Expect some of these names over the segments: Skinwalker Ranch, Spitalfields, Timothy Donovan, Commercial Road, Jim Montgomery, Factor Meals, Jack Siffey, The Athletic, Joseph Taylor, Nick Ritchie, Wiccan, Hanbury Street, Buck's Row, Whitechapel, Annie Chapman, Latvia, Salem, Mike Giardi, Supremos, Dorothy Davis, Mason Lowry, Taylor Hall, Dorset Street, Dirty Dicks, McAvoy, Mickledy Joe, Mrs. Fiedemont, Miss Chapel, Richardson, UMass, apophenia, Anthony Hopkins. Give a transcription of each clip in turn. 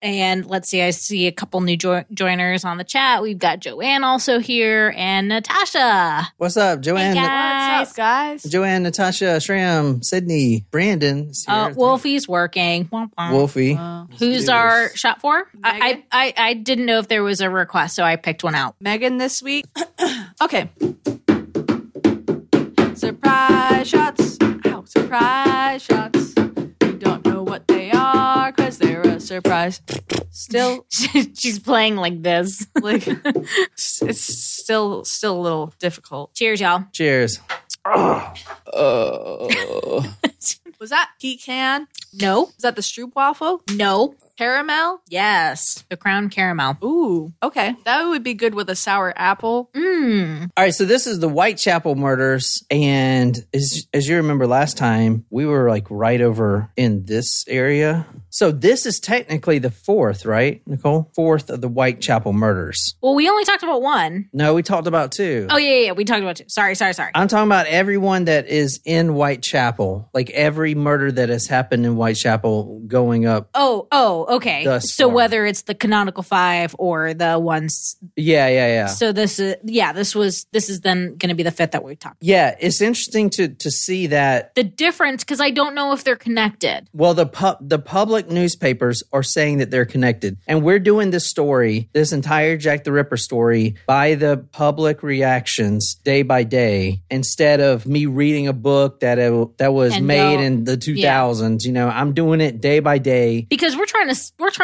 And let's see, I see a couple new joiners on the chat. We've got Joanne also here and Natasha. What's up, Joanne? Hey guys. What's up, guys? Joanne, Natasha, Shram, Sydney, Brandon. Wolfie's working. Wolfie. Who's our shot for? I didn't know if there was a request, so I picked one out. Megan this week. Okay. Surprise shots. Ow, surprise shots. You don't know what they are because they're a surprise. Still, she's playing like this. Like it's still a little difficult. Cheers, y'all. Cheers. Was that pecan? No. Was that the stroopwafel? No. Caramel? Yes. The crown caramel. Ooh. Okay. That would be good with a sour apple. Mmm. All right. So this is the Whitechapel murders. And as you remember last time, we were like right over in this area. So this is technically the fourth, right, Nicole? Fourth of the Whitechapel murders. Well, we only talked about one. No, we talked about two. Oh, yeah. We talked about two. Sorry. I'm talking about everyone that is in Whitechapel. Like every murder that has happened in Whitechapel going up. Oh. Okay. So whether it's the canonical five or the ones. Yeah. So this is then going to be the fifth that we talked about. Yeah. It's interesting to see that. The difference, because I don't know if they're connected. Well, the public newspapers are saying that they're connected. And we're doing this story, this entire Jack the Ripper story, by the public reactions day by day, instead of me reading a book that was made in the 2000s. Yeah. You know, I'm doing it day by day. Because we're trying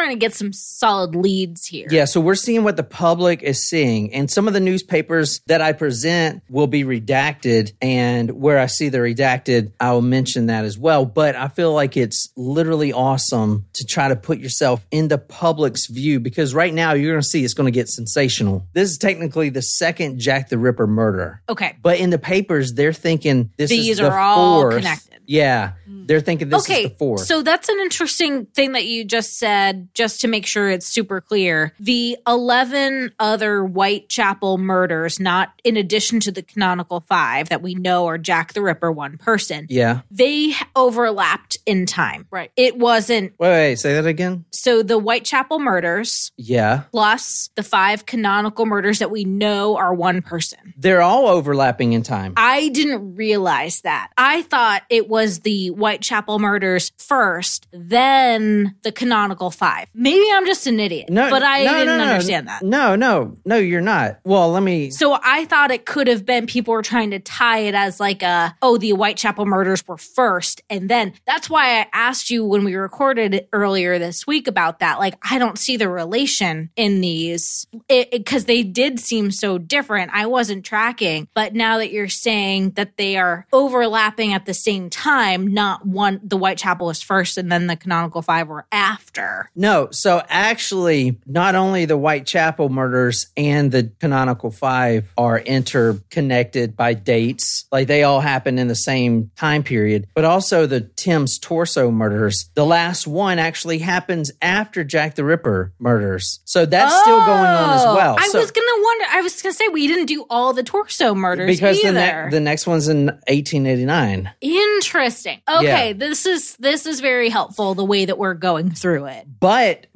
to get some solid leads here. Yeah, so we're seeing what the public is seeing. And some of the newspapers that I present will be redacted. And where I see they're redacted, I will mention that as well. But I feel like it's literally awesome to try to put yourself in the public's view, because right now you're going to see it's going to get sensational. This is technically the second Jack the Ripper murder. Okay. But in the papers, they're thinking these are all connected. Yeah, they're thinking this is the fourth. So that's an interesting thing that you just said, just to make sure it's super clear. The 11 other Whitechapel murders, not in addition to the canonical five that we know are Jack the Ripper, one person. Yeah. They overlapped in time. Right. It wasn't... Wait, say that again? So the Whitechapel murders... Yeah. Plus the five canonical murders that we know are one person. They're all overlapping in time. I didn't realize that. I thought it was the Whitechapel murders first, then the canonical five. Maybe I'm just an idiot, but I didn't understand that. No, you're not. Well, let me... So I thought it could have been people were trying to tie it as like the Whitechapel murders were first, and then that's why I asked you when we recorded earlier this week about that. Like, I don't see the relation in these, because they did seem so different. I wasn't tracking, but now that you're saying that they are overlapping at the same time, not one, the Whitechapel is first and then the canonical five were after. No, so actually, not only the Whitechapel murders and the canonical five are interconnected by dates, like they all happened in the same time period, but also the Thames Torso murders, the last one actually happens after Jack the Ripper murders. So that's still going on as well. I was going to say we didn't do all the torso murders because either. The next one's in 1889. Interesting. Okay, yeah. This is very helpful, the way that we're going through it. But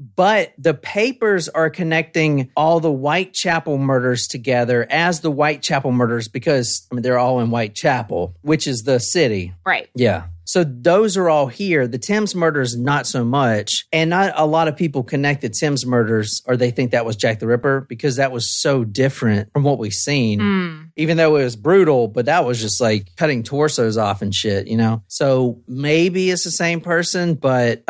the papers are connecting all the Whitechapel murders together as the Whitechapel murders, because I mean they're all in Whitechapel, which is the city. Right. Yeah. So those are all here. The Thames murders, not so much. And not a lot of people connect the Thames murders, or they think that was Jack the Ripper, because that was so different from what we've seen. Mm. Even though it was brutal, but that was just like cutting torsos off and shit, you know? So maybe it's the same person, but...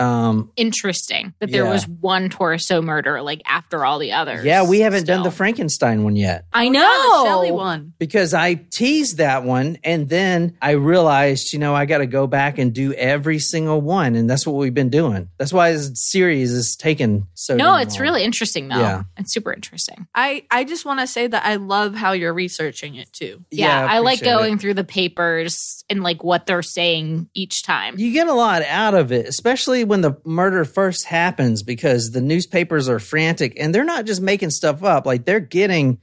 Interesting that there was one torso murder like after all the others. Yeah, we haven't done the Frankenstein one yet. I know! Oh, the Shelley one. Because I teased that one, and then I realized, you know, I got to go back and do every single one, and that's what we've been doing. That's why this series is taken so long. No, it's really interesting though. Yeah. It's super interesting. I just want to say that I love how you're researching it too. Yeah, I like going through the papers and like what they're saying each time. You get a lot out of it, especially when the murder first happens, because the newspapers are frantic and they're not just making stuff up. Like they're getting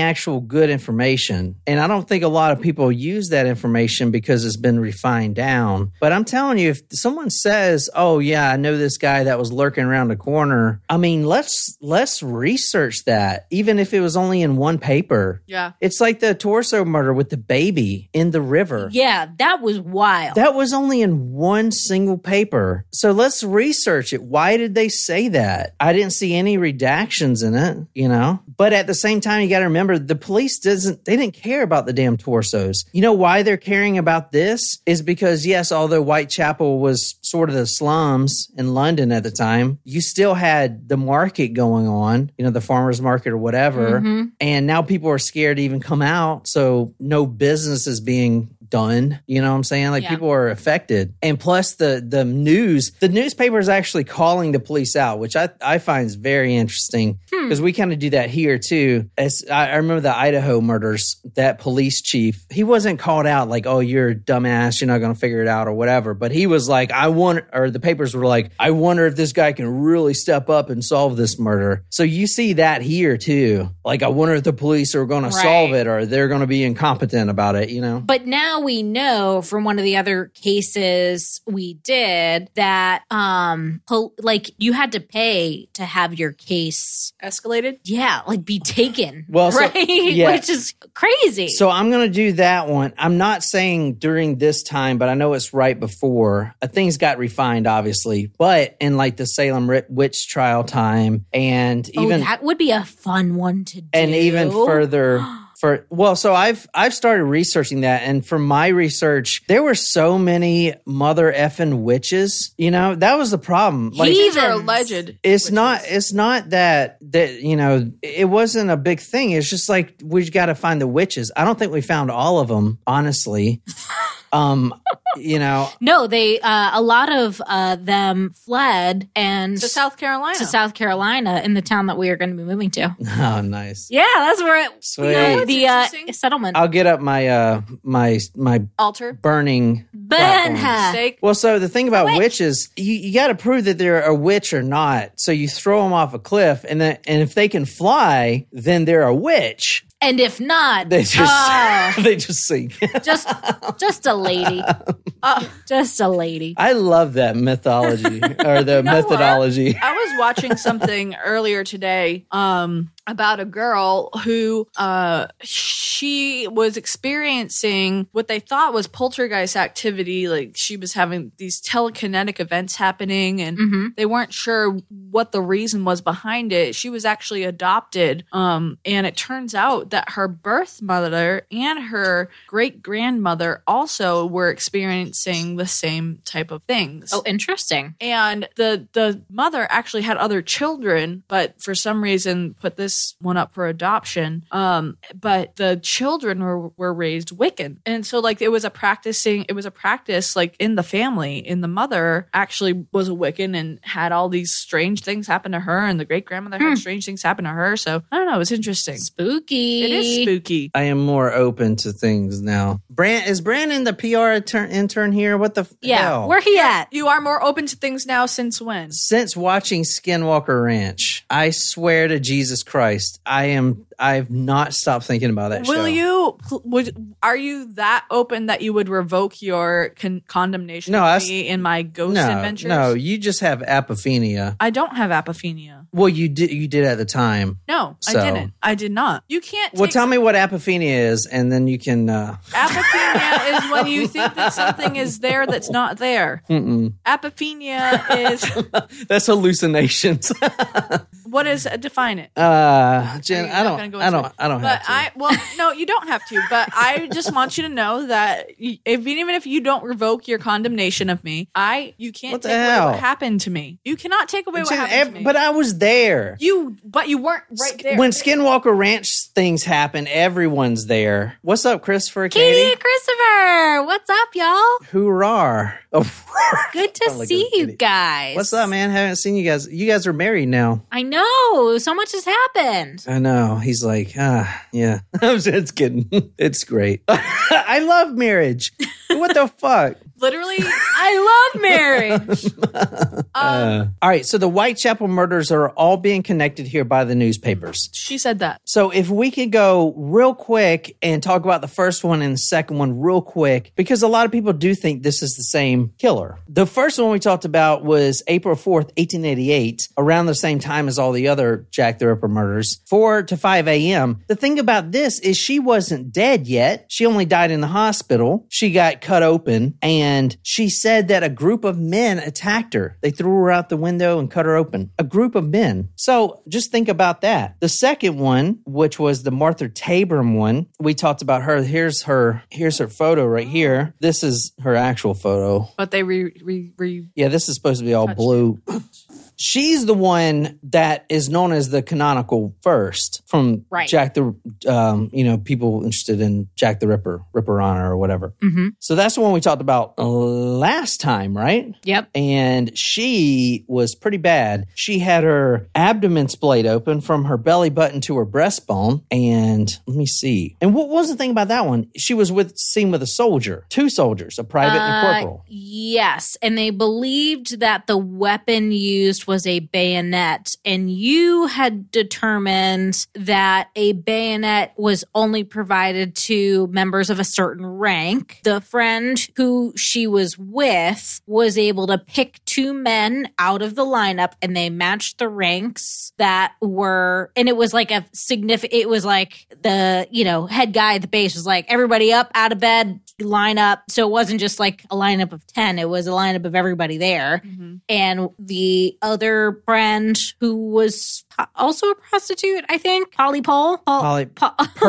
actual good information, and I don't think a lot of people use that information because it's been refined down. town. But I'm telling you, if someone says, oh, yeah, I know this guy that was lurking around the corner, I mean, let's research that, even if it was only in one paper. Yeah. It's like the torso murder with the baby in the river. Yeah, that was wild. That was only in one single paper. So let's research it. Why did they say that? I didn't see any redactions in it, you know? But at the same time, you got to remember, the police didn't care about the damn torsos. You know why they're caring about this? Is because, yes, although Whitechapel was sort of the slums in London at the time, you still had the market going on, you know, the farmer's market or whatever. Mm-hmm. And now people are scared to even come out. So no business is being done. You know what I'm saying? Like, yeah. People are affected. And plus the newspaper is actually calling the police out, which I find is very interesting because we kind of do that here too. As I remember the Idaho murders, that police chief, he wasn't called out like, oh, you're a dumbass, you're not going to figure it out or whatever. But he was like, the papers were like, I wonder if this guy can really step up and solve this murder. So you see that here too. Like, I wonder if the police are going to solve it or they're going to be incompetent about it, you know? But now we know from one of the other cases we did that, like, you had to pay to have your case escalated. Yeah, like be taken. Well, right? So, yeah. Which is crazy. So I'm going to do that one. I'm not saying during this time, but I know it's right before. Things got refined, obviously, but in like the Salem witch trial time, and even that would be a fun one to do, and even further. So I've started researching that, and from my research, there were so many mother effing witches. You know, that was the problem. Like, these are alleged. It's not that you know, it wasn't a big thing. It's just like, we've got to find the witches. I don't think we found all of them, honestly. You know, no, they a lot of them fled and to South Carolina, in the town that we are going to be moving to. Oh, nice. Yeah, that's where the settlement. I'll get up my my altar burning. Burn her. Well, so the thing about witches, you got to prove that they're a witch or not. So you throw them off a cliff, and if they can fly, then they're a witch. And if not, they just sink. Just a lady. Just a lady. I love that mythology or the methodology. What? I was watching something earlier today about a girl who she was experiencing what they thought was poltergeist activity. Like, she was having these telekinetic events happening, and they weren't sure what the reason was behind it. She was actually adopted, and it turns out that her birth mother and her great-grandmother also were experiencing the same type of things. Oh, interesting. And the mother actually had other children, but for some reason put this one up for adoption, but the children were raised Wiccan, and so like it was a practice like in the family, and the mother actually was a Wiccan and had all these strange things happen to her, and the great grandmother had strange things happen to her. So I don't know, it's interesting, spooky. It is spooky. I am more open to things now. Is Brandon the PR intern here? What the hell? Where he at? You are more open to things now since when? Since watching Skinwalker Ranch. I swear to Jesus Christ, I've not stopped thinking about that show. Are you that open that you would revoke your condemnation of me in my ghost adventures? No, you just have apophenia. I don't have apophenia. Well, you did at the time. No, so. I didn't. I did not. You can't take tell me what apophenia is, and then you can... Apophenia is when you think that something is there that's not there. Mm-mm. Apophenia is... That's hallucinations. What is... Define it. Jen, I don't have to. You don't have to, but I just want you to know that even if you don't revoke your condemnation of me, you can't take away what happened to me. You cannot take away what happened to me. But I was there. But you weren't right there. When Skinwalker Ranch things happen, everyone's there. What's up, Christopher? Katie? Christopher! What's up, y'all? Hoorah. Oh, good to see you guys. What's up, man? Haven't seen you guys. You guys are married now. I know. So much has happened. I know. He's like, yeah. I'm just kidding. It's great. I love marriage. What the fuck? Literally, I love marriage. All right, so the Whitechapel murders are all being connected here by the newspapers. She said that. So if we could go real quick and talk about the first one and the second one real quick, because a lot of people do think this is the same killer. The first one we talked about was April 4th, 1888, around the same time as all the other Jack the Ripper murders, 4 to 5 a.m. The thing about this is she wasn't dead yet. She only died in the hospital. She got cut open, and she said that a group of men attacked her. They threw her out the window and cut her open. A group of men. So just think about that. The second one, which was the Martha Tabram one, we talked about her. Here's her photo right here. This is her actual photo. But they yeah, this is supposed to be all blue. She's the one that is known as the canonical first from Jack the, people interested in Jack the Ripper, Ripper Honor or whatever. Mm-hmm. So that's the one we talked about last time, right? Yep. And she was pretty bad. She had her abdomen splayed open from her belly button to her breastbone. And let me see. And what was the thing about that one? She was seen with a soldier, two soldiers, a private and a corporal. Yes. And they believed that the weapon used was a bayonet, and you had determined that a bayonet was only provided to members of a certain rank. The friend who she was with was able to pick two men out of the lineup, and they matched the ranks that were, and it was like a significant, it was like the, head guy at the base was like, everybody up, out of bed, line up. So it wasn't just like a lineup of 10, it was a lineup of everybody there. Mm-hmm. And the other friend who was also a prostitute, I think. Pearly Poll. Polly Pocket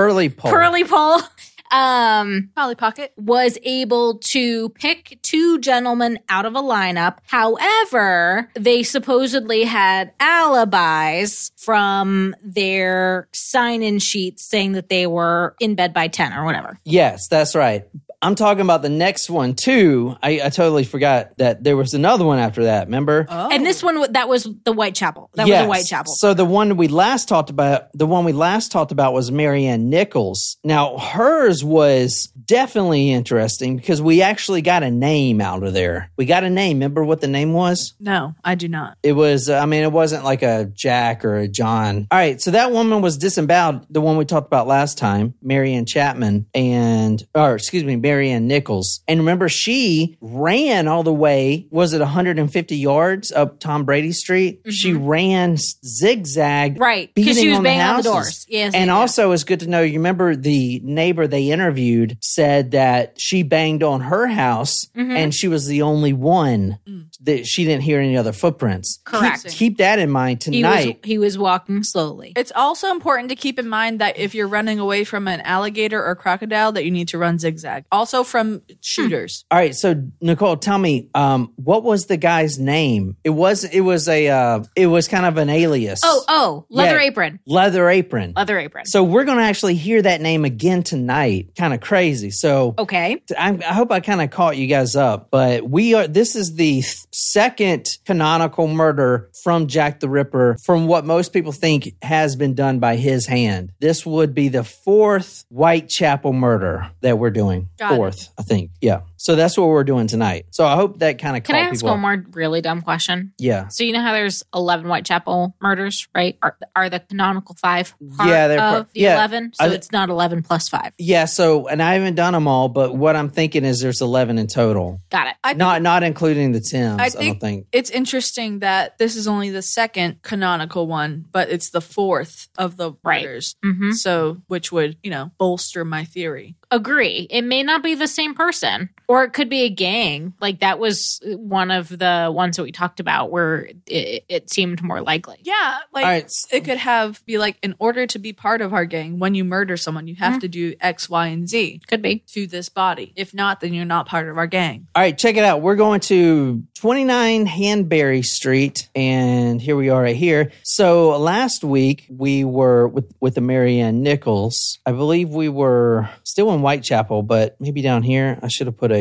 was able to pick two gentlemen out of a lineup. However, they supposedly had alibis from their sign-in sheets saying that they were in bed by 10 or whatever. Yes, that's right. I'm talking about the next one, too. I totally forgot that there was another one after that, remember? Oh. And this one, that was the Whitechapel. That was the Whitechapel. So the one we last talked about was Mary Ann Nichols. Now, hers was definitely interesting because we actually got a name out of there. We got a name. Remember what the name was? No, I do not. It was, it wasn't like a Jack or a John. All right, so that woman was disemboweled, the one we talked about last time, Mary Ann Chapman, Mary Ann Nichols. And remember, she ran all the way, was it 150 yards up Tom Brady Street? Mm-hmm. She ran zigzag. Right. Because she was banging on the doors. Yes. And also, it's good to know, you remember the neighbor they interviewed said that she banged on her house, mm-hmm. and she was the only one that she didn't hear any other footprints. Correct. Keep that in mind tonight. He was walking slowly. It's also important to keep in mind that if you're running away from an alligator or crocodile, that you need to run zigzag. Also from shooters. All right, so Nicole, tell me, what was the guy's name? It was kind of an alias. Oh, Leather Apron. So we're going to actually hear that name again tonight. Kind of crazy. So okay, I hope I kind of caught you guys up, but this is the second canonical murder from Jack the Ripper, from what most people think has been done by his hand. This would be the fourth Whitechapel murder that we're doing. Fourth, I think. Yeah. So that's what we're doing tonight. So I hope that kind of caught people. Can I ask one more really dumb question? Yeah. So you know how there's 11 Whitechapel murders, right? Are the canonical 5 part of the 11? So it's not 11 plus 5. Yeah. So, and I haven't done them all, but what I'm thinking is there's 11 in total. Got it. Not including the Thames, I don't think. It's interesting that this is only the second canonical one, but it's the fourth of the murders. Mm-hmm. So, which would, bolster my theory. Agree. It may not be the same person, or it could be a gang. Like that was one of the ones that we talked about where it seemed more likely. Yeah. Like it could be like, in order to be part of our gang, when you murder someone, you have to do X, Y, and Z. Could be. To this body. If not, then you're not part of our gang. All right. Check it out. We're going to 29 Hanbury Street. And here we are right here. So last week we were with the Mary Ann Nichols. I believe we were still in Whitechapel, but maybe down here. I should have put a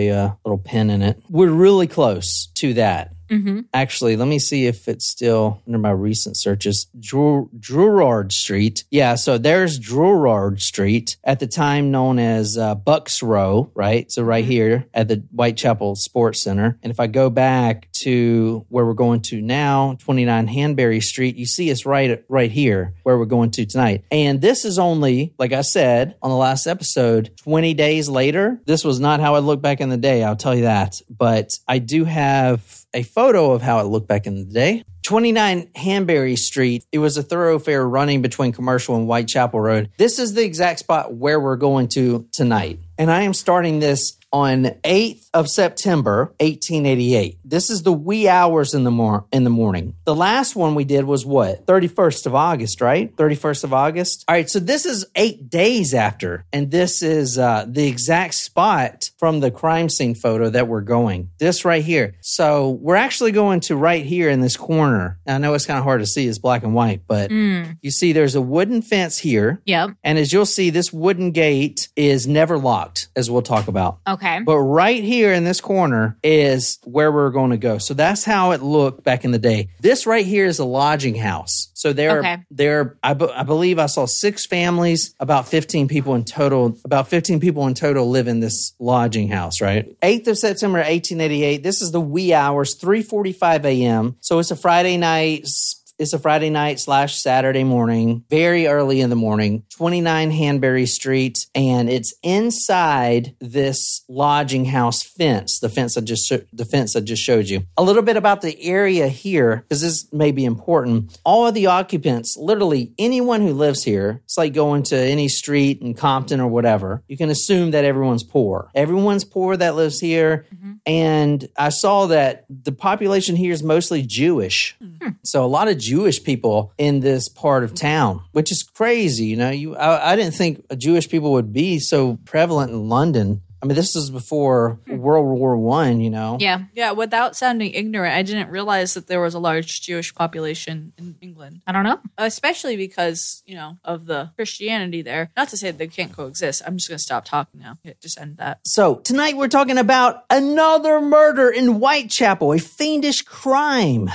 little pin in it. We're really close to that. Mm-hmm. Actually, let me see if it's still under my recent searches. Durward Street. Yeah, so there's Durward Street, at the time known as Buck's Row, right? So right here at the Whitechapel Sports Center. And if I go back to where we're going to now, 29 Hanbury Street, you see it's right here where we're going to tonight. And this is only, like I said on the last episode, 20 days later. This was not how I looked back in the day, I'll tell you that. But I do have a photo of how it looked back in the day. 29 Hanbury Street. It was a thoroughfare running between Commercial and Whitechapel Road. This is the exact spot where we're going to tonight. And I am starting this on 8th of September, 1888. This is the wee hours in the morning. The last one we did was what? 31st of August, right? 31st of August. All right, so this is 8 days after, and this is the exact spot from the crime scene photo that we're going. This right here. So we're actually going to right here in this corner. Now, I know it's kind of hard to see. It's black and white, but you see there's a wooden fence here. Yep. And as you'll see, this wooden gate is never locked, as we'll talk about. Okay. But right here in this corner is where we're going to go. So that's how it looked back in the day. This right here is a lodging house. So I believe I saw 6 families, about 15 people in total. About 15 people in total live in this lodging house, right? 8th of September, 1888. This is the wee hours, 3:45 a.m. So it's a Friday night. It's a Friday night / Saturday morning, very early in the morning, 29 Hanbury Street, and it's inside this lodging house fence, the fence I just showed you. A little bit about the area here, because this may be important. All of the occupants, literally anyone who lives here, it's like going to any street in Compton or whatever, you can assume that everyone's poor. Everyone's poor that lives here, and I saw that the population here is mostly Jewish, so a lot of Jewish people in this part of town, which is crazy. You know, I didn't think Jewish people would be so prevalent in London. I mean, this was before World War I, you know? Yeah. Yeah, without sounding ignorant, I didn't realize that there was a large Jewish population in England. I don't know. Especially because, you know, of the Christianity there. Not to say that they can't coexist. I'm just going to stop talking now. Just end that. So, tonight we're talking about another murder in Whitechapel, a fiendish crime.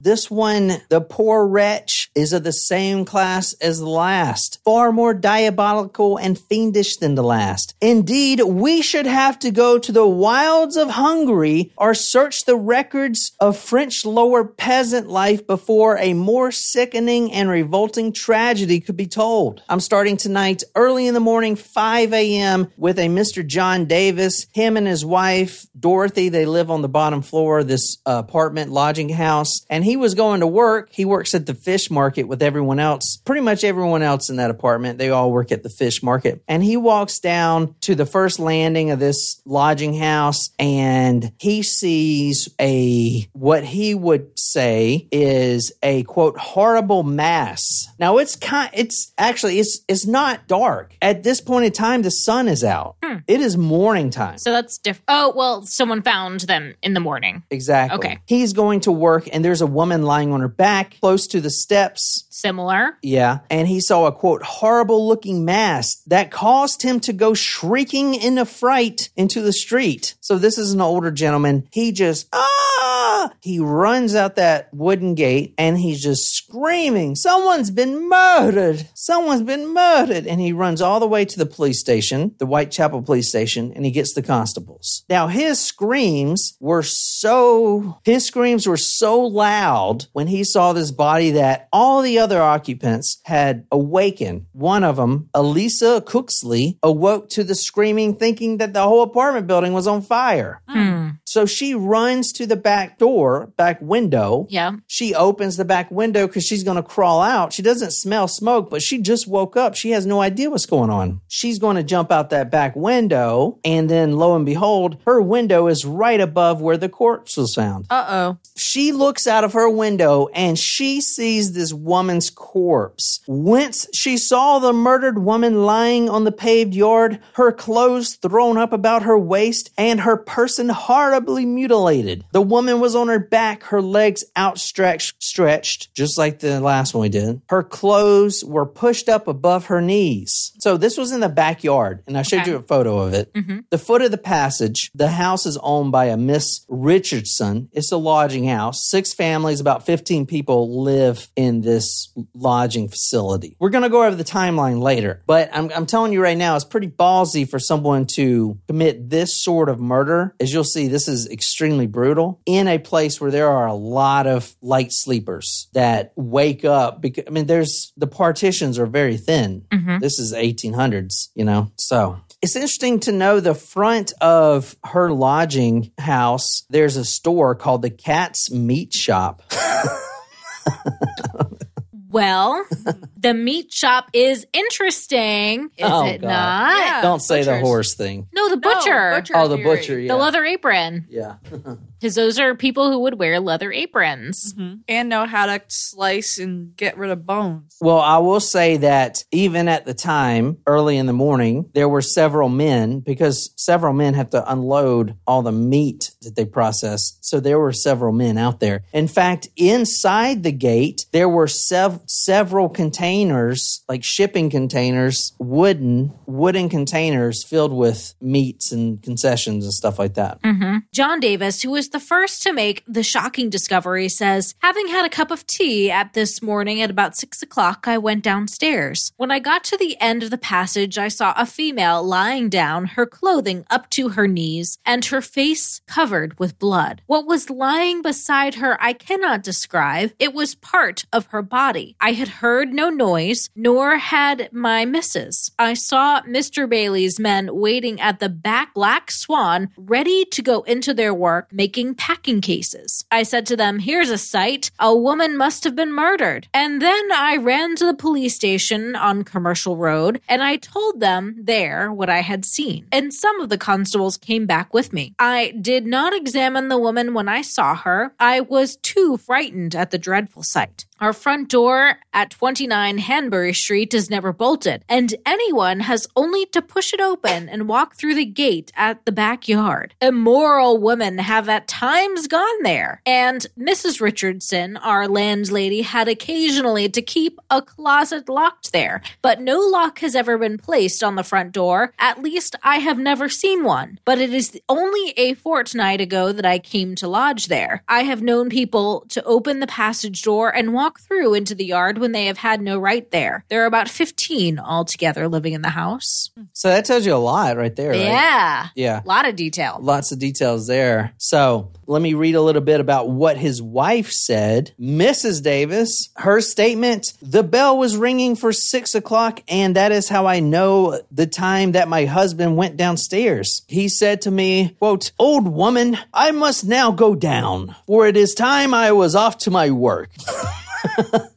This one, the poor wretch, is of the same class as the last, far more diabolical and fiendish than the last. Indeed, we should have to go to the wilds of Hungary or search the records of French lower peasant life before a more sickening and revolting tragedy could be told. I'm starting tonight early in the morning, 5 a.m., with a Mr. John Davis. Him and his wife, Dorothy, they live on the bottom floor of this apartment lodging house, and he was going to work. He works at the fish market with everyone else. Pretty much everyone else in that apartment, they all work at the fish market. And he walks down to the first landing of this lodging house, and he sees what he would say is a, quote, horrible mass. Now, it's not dark. At this point in time, the sun is out. It is morning time. So that's different. Oh, well, someone found them in the morning. Exactly. Okay. He's going to work, and there's a woman lying on her back close to the steps. Similar. Yeah. And he saw a, quote, horrible looking mass that caused him to go shrieking in affright into the street. So this is an older gentleman. He just, he runs out that wooden gate, and he's just screaming, someone's been murdered. Someone's been murdered. And he runs all the way to the police station, the Whitechapel police station, and he gets the constables. Now, his screams were so loud when he saw this body that all the other occupants had awakened. One of them, Elisa Cooksley, awoke to the screaming, thinking that the whole apartment building was on fire. So she runs to the back window. Yeah. She opens the back window because she's going to crawl out. She doesn't smell smoke, but she just woke up. She has no idea what's going on. She's going to jump out that back window, and then lo and behold, her window is right above where the corpse was found. Uh-oh. She looks out of her window, and she sees this woman's corpse. Whence she saw the murdered woman lying on the paved yard, her clothes thrown up about her waist, and her person hard horribly mutilated. The woman was on her back, her legs outstretched, just like the last one we did. Her clothes were pushed up above her knees. So this was in the backyard, and I showed you a photo of it. Mm-hmm. The foot of the passage, the house is owned by a Miss Richardson. It's a lodging house. 6 families, about 15 people live in this lodging facility. We're going to go over the timeline later, but I'm telling you right now, it's pretty ballsy for someone to commit this sort of murder. As you'll see, this is extremely brutal in a place where there are a lot of light sleepers that wake up. Because, I mean, the partitions are very thin. Mm-hmm. This is 1800s, you know, so... It's interesting to know the front of her lodging house, there's a store called the Cat's Meat Shop. Well, the meat shop is interesting, is it not? Yeah. Don't say the horse thing. No, the butcher. The butcher, yeah. The leather apron. Yeah. Because those are people who would wear leather aprons. Mm-hmm. And know how to slice and get rid of bones. Well, I will say that even at the time, early in the morning, there were several men, because several men have to unload all the meat that they process. So there were several men out there. In fact, inside the gate, there were several containers, like shipping containers, wooden containers filled with meats and concessions and stuff like that. Mm-hmm. John Davis, who was the first to make the shocking discovery, says, having had a cup of tea at this morning at about 6:00, I went downstairs. When I got to the end of the passage, I saw a female lying down, her clothing up to her knees and her face covered with blood. What was lying beside her, I cannot describe. It was part of her body. I had heard no noise, nor had my missus. I saw Mr. Bailey's men waiting at the back Black Swan, ready to go into their work, making packing cases. I said to them, here's a sight. A woman must have been murdered. And then I ran to the police station on Commercial Road, and I told them there what I had seen. And some of the constables came back with me. I did not examine the woman when I saw her. I was too frightened at the dreadful sight. Our front door at 29 Hanbury Street is never bolted, and anyone has only to push it open and walk through the gate at the backyard. Immoral women have at times gone there, and Mrs. Richardson, our landlady, had occasionally to keep a closet locked there, but no lock has ever been placed on the front door. At least I have never seen one, but it is only a fortnight ago that I came to lodge there. I have known people to open the passage door and walk through into the yard when they have had no right there. There are about 15 altogether living in the house. So that tells you a lot right there, right? Yeah. Yeah. A lot of detail. Lots of details there. So let me read a little bit about what his wife said. Mrs. Davis, her statement, the bell was ringing for 6:00, and that is how I know the time that my husband went downstairs. He said to me, quote, old woman, I must now go down, for it is time I was off to my work.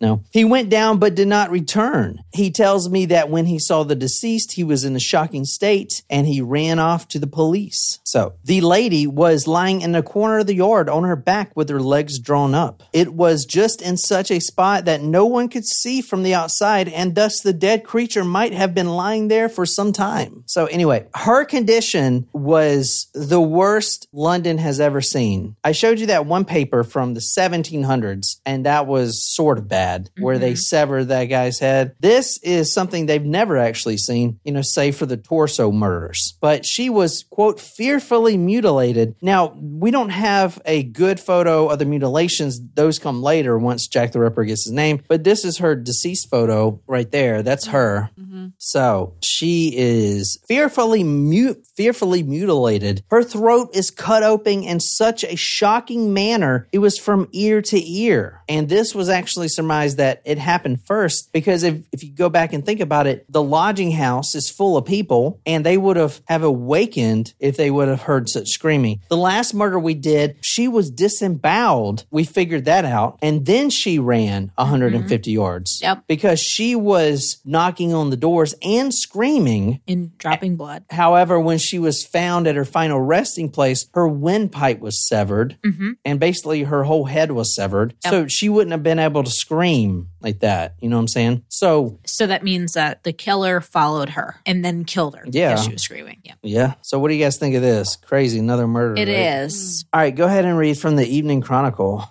No. He went down but did not return. He tells me that when he saw the deceased, he was in a shocking state and he ran off to the police. So the lady was lying in the corner of the yard on her back with her legs drawn up. It was just in such a spot that no one could see from the outside, and thus the dead creature might have been lying there for some time. So anyway, her condition was the worst London has ever seen. I showed you that one paper from the 1700s, and that was sort of bad, where they sever that guy's head. This is something they've never actually seen, you know, save for the torso murders. But she was, quote, fearfully mutilated. Now, we don't have a good photo of the mutilations. Those come later once Jack the Ripper gets his name. But this is her deceased photo right there. That's her. Mm-hmm. So she is fearfully mutilated. Her throat is cut open in such a shocking manner. It was from ear to ear. And this was actually surmised that it happened first, because if you go back and think about it, the lodging house is full of people, and they would have awakened if they would have heard such screaming. The last murder we did, she was disemboweled. We figured that out. And then she ran 150 yards because she was knocking on the door doors and screaming. And dropping blood. However, when she was found at her final resting place, her windpipe was severed. Mm-hmm. And basically her whole head was severed. Yep. So she wouldn't have been able to scream like that. You know what I'm saying? So that means that the killer followed her and then killed her. Yeah. Because she was screaming. Yeah. Yeah. So what do you guys think of this? Crazy. Another murder. It is. All right. Go ahead and read from the Evening Chronicle.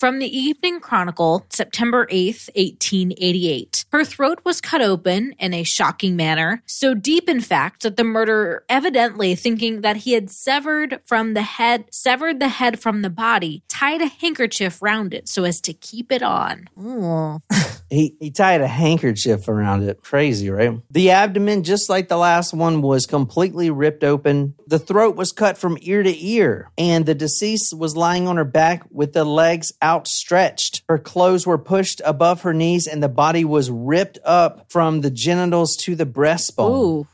From the Evening Chronicle, September 8th, 1888. Her throat was cut open in a shocking manner, so deep, in fact, that the murderer, evidently thinking that he had severed the head from the body, tied a handkerchief round it so as to keep it on. He tied a handkerchief around it. Crazy, right? The abdomen, just like the last one, was completely ripped open. The throat was cut from ear to ear, and the deceased was lying on her back with the legs outstretched. Her clothes were pushed above her knees and the body was ripped up from the genitals to the breastbone. Ooh,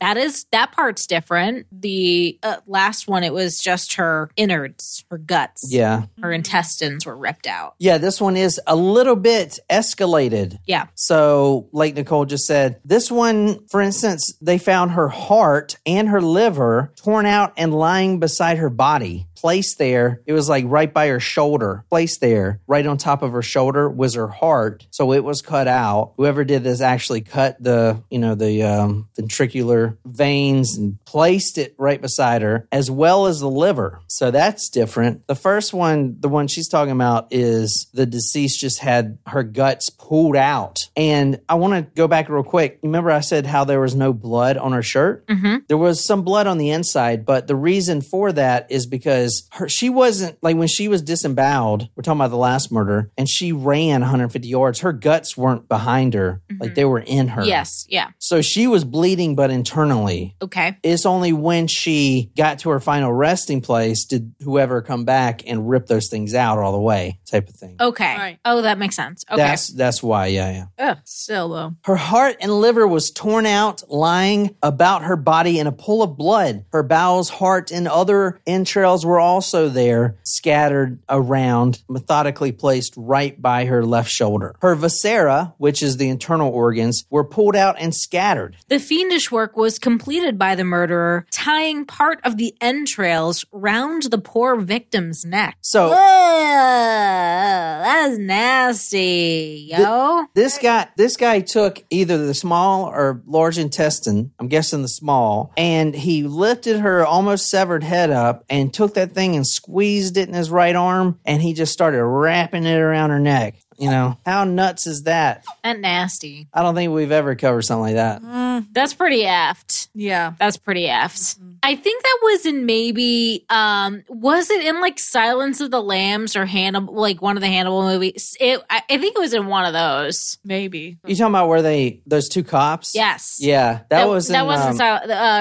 that part's different. The last one, it was just her innards, her guts. Yeah. Her intestines were ripped out. Yeah, this one is a little bit escalated. Yeah. So, like Nicole just said, this one, for instance, they found her heart and her liver torn out and lying beside her body. Placed there, it was like right by her shoulder. Placed there, right on top of her shoulder, was her heart. So it was cut out. Whoever did this actually cut the, ventricular veins and placed it right beside her, as well as the liver. So that's different. The first one, the one she's talking about, is the deceased just had her guts pulled out. And I want to go back real quick. Remember I said how there was no blood on her shirt? Mm-hmm. There was some blood on the inside, but the reason for that is because she wasn't, like when she was disemboweled, we're talking about the last murder, and she ran 150 yards, her guts weren't behind her, mm-hmm. like they were in her. Yes, yeah. So she was bleeding, but internally. Okay. It's only when she got to her final resting place did whoever come back and rip those things out all the way, type of thing. Okay. Right. Oh, that makes sense. Okay. That's why, yeah. Ugh, still though. Her heart and liver was torn out, lying about her body in a pool of blood. Her bowels, heart, and other entrails were also there, scattered around, methodically placed right by her left shoulder. Her viscera, which is the internal organs, were pulled out and scattered. The fiendish work was completed by the murderer, tying part of the entrails round the poor victim's neck. So, that's nasty, yo. This guy took either the small or large intestine, I'm guessing the small, and he lifted her almost severed head up and took that thing and squeezed it in his right arm, and he just started wrapping it around her neck. You know, how nuts is that? That nasty. I don't think we've ever covered something like that. That's pretty effed. Yeah. That's pretty effed. Mm-hmm. I think that was in maybe, was it in like Silence of the Lambs or Hannibal, like one of the Hannibal movies? I think it was in one of those. Maybe. You talking about where those two cops? Yes. Yeah. That wasn't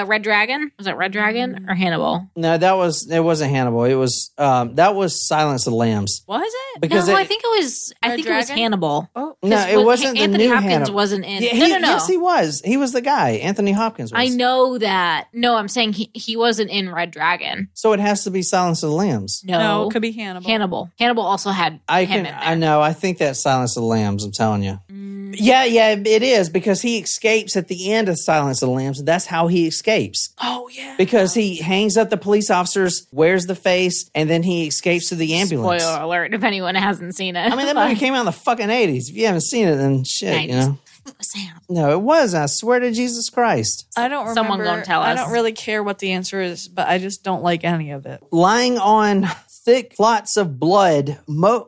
Red Dragon? Was it Red Dragon or Hannibal? No, it wasn't Hannibal. It was, that was Silence of the Lambs. Was it? Because I think it was, it was Hannibal. Oh. No, it wasn't Anthony the new Hopkins Hannibal. Wasn't in. Yeah, no. Yes, he was. He was the guy. Anthony Hopkins was. I know that. No, I'm saying he wasn't in Red Dragon. So it has to be Silence of the Lambs. No, it could be Hannibal. Hannibal also had him in there. I know. I think that's Silence of the Lambs, I'm telling you. Mm. Yeah, it is, because he escapes at the end of Silence of the Lambs, and that's how he escapes. Oh, yeah. Because he hangs up the police officers, wears the face, and then he escapes to the ambulance. Spoiler alert, if anyone hasn't seen it. I mean, that movie came out in the fucking 80s. If you haven't seen it, then shit, 90s. You know. Sam. No, it was. I swear to Jesus Christ. I don't remember. Someone gonna tell us. I don't really care what the answer is, but I just don't like any of it. Lying on thick clots of blood,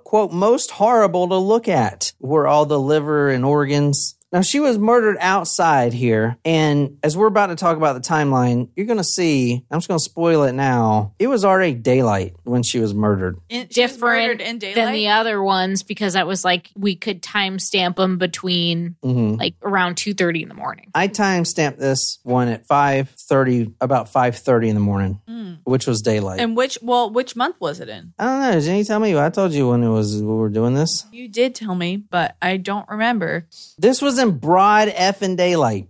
quote, most horrible to look at, were all the liver and organs. Now, she was murdered outside here, and as we're about to talk about the timeline, you're going to see, I'm just going to spoil it now, it was already daylight when she was murdered. Different than the other ones, because that was like, we could timestamp them between, like, around 2:30 in the morning. I timestamped this one at 5:30, about 5:30 in the morning, which was daylight. And which month was it in? I don't know. Did you tell me? I told you when it was, we were doing this. You did tell me, but I don't remember. This was in broad daylight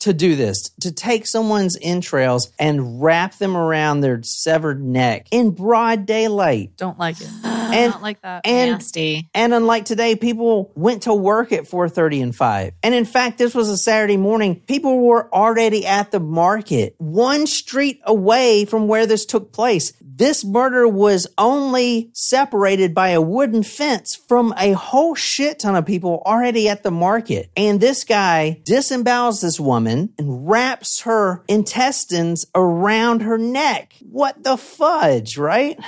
to do this, to take someone's entrails and wrap them around their severed neck in broad daylight. Don't like it. not like that. Nasty. And unlike today, people went to work at 4:30 and 5. And in fact, this was a Saturday morning. People were already at the market, one street away from where this took place. This murder was only separated by a wooden fence from a whole shit ton of people already at the market. And this guy disembowels this woman and wraps her intestines around her neck. What the fudge, right?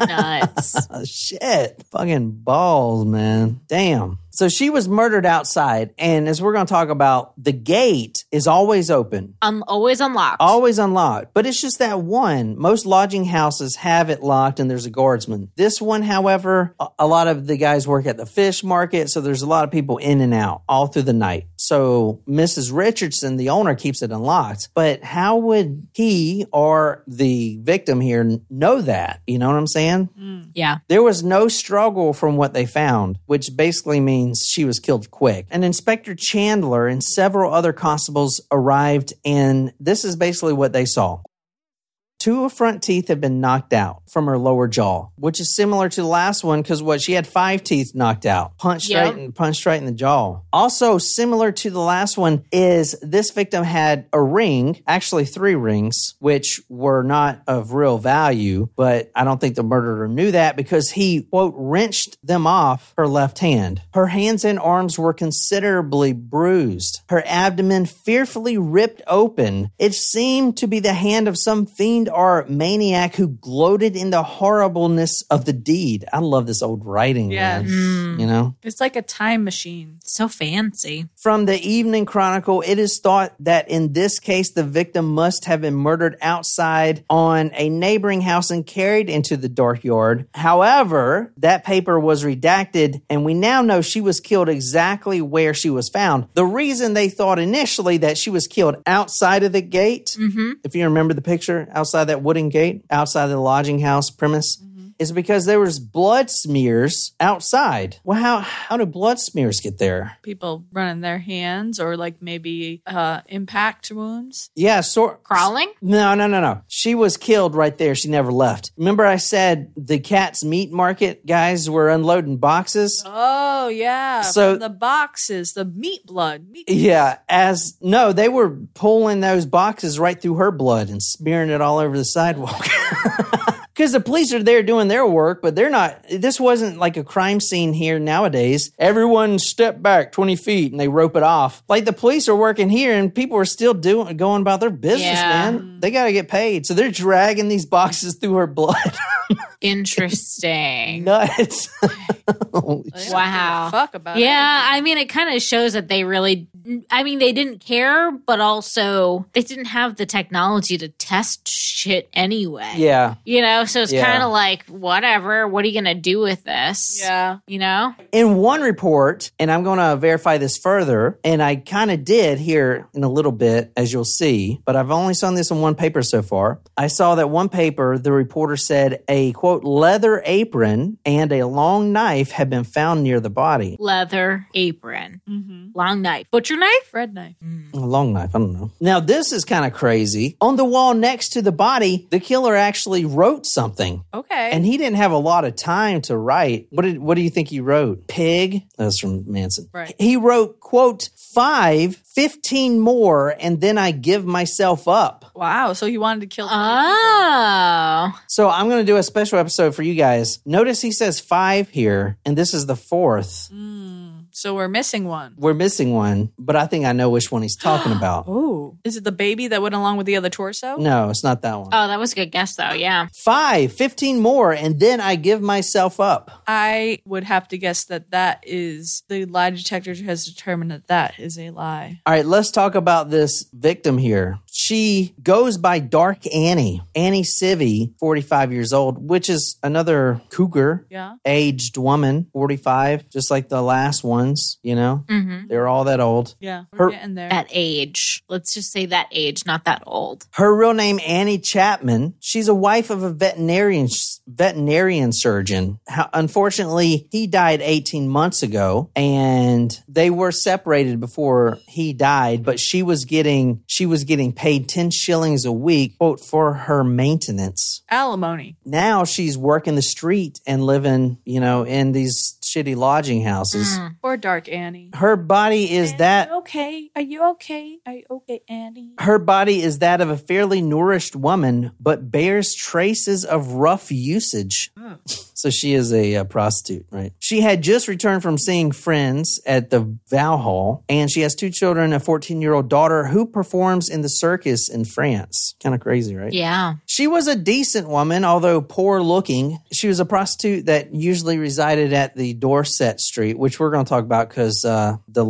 Nuts. Shit. Fucking balls, man. Damn. So she was murdered outside, and as we're going to talk about, the gate is always open. Always unlocked. Always unlocked. But it's just that one. Most lodging houses have it locked, and there's a guardsman. This one, however, a lot of the guys work at the fish market, so there's a lot of people in and out all through the night. So Mrs. Richardson, the owner, keeps it unlocked. But how would he or the victim here know that? You know what I'm saying? Mm. Yeah. There was no struggle from what they found, which basically means she was killed quick. And Inspector Chandler and several other constables arrived, and this is basically what they saw. Two front teeth had been knocked out from her lower jaw, which is similar to the last one because what she had 5 teeth knocked out, punched right in the jaw. Also similar to the last one is this victim had a ring, actually 3 rings, which were not of real value, but I don't think the murderer knew that because he, quote, wrenched them off her left hand. Her hands and arms were considerably bruised. Her abdomen fearfully ripped open. It seemed to be the hand of some fiend or maniac who gloated in the horribleness of the deed. I love this old writing. Yeah. Mm. You know? It's like a time machine. So fancy. From the Evening Chronicle, it is thought that in this case, the victim must have been murdered outside on a neighboring house and carried into the dark yard. However, that paper was redacted, and we now know she was killed exactly where she was found. The reason they thought initially that she was killed outside of the gate, if you remember the picture, outside that wooden gate, outside the lodging house premise, is because there was blood smears outside. Well, how do blood smears get there? People running their hands or like maybe impact wounds? Yeah. Crawling? No. She was killed right there. She never left. Remember I said the Cat's Meat Market guys were unloading boxes? Oh, yeah. So from the boxes, the meat blood. Yeah. They were pulling those boxes right through her blood and smearing it all over the sidewalk. Because the police are there doing their work, but they're not. This wasn't like a crime scene here nowadays. Everyone step back 20 feet and they rope it off. Like the police are working here and people are still going about their business, man. They got to get paid. So they're dragging these boxes through her blood. Interesting. Nuts. Wow. Fuck about it. I mean, it kind of shows that they really, they didn't care, but also they didn't have the technology to test shit anyway. Yeah. You know, so it's kind of like, whatever, what are you going to do with this? Yeah. You know? In one report, and I'm going to verify this further, and I kind of did here in a little bit, as you'll see, but I've only seen this in one paper so far. I saw that one paper, the reporter said a, quote, leather apron and a long knife had been found near the body. Leather apron. Mm-hmm. Long knife. Butcher knife? Red knife. Mm. A long knife. I don't know. Now, this is kind of crazy. On the wall next to the body, the killer actually wrote something. Okay. And he didn't have a lot of time to write. What do you think he wrote? Pig? That's from Manson. Right. He wrote, quote, 15 more, and then I give myself up. Wow. So he wanted to kill. Oh. People. So I'm going to do a special episode for you guys. Notice he says 5 here, and this is the 4th. Mm. So we're missing one. But I think I know which one he's talking about. Oh. Is it the baby that went along with the other torso? No, it's not that one. Oh, that was a good guess, though. Yeah. 15 more, and then I give myself up. I would have to guess that is the lie detector has determined that is a lie. All right, let's talk about this victim here. She goes by Dark Annie. Annie Siffey, 45 years old, which is another cougar, aged woman, 45, just like the last ones, you know? Mm-hmm. They're all that old. Yeah, we're getting there. That age. Let's just say that age, not that old. Her real name, Annie Chapman. She's a wife of a veterinarian surgeon. Unfortunately, he died 18 months ago, and they were separated before he died, but she was getting paid 10 shillings a week, quote, for her maintenance. Alimony. Now she's working the street and living, you know, in these shitty lodging houses. Poor dark Annie. Her body is Annie, that... Okay. Are you okay? Are you okay, Annie? Her body is that of a fairly nourished woman, but bears traces of rough usage. Mm. So she is a prostitute, right? She had just returned from seeing friends at the Vow Hall, and she has two children, a 14-year-old daughter who performs in the circus in France. Kind of crazy, right? Yeah. She was a decent woman, although poor-looking. She was a prostitute that usually resided at the Dorset Street, which we're going to talk about because the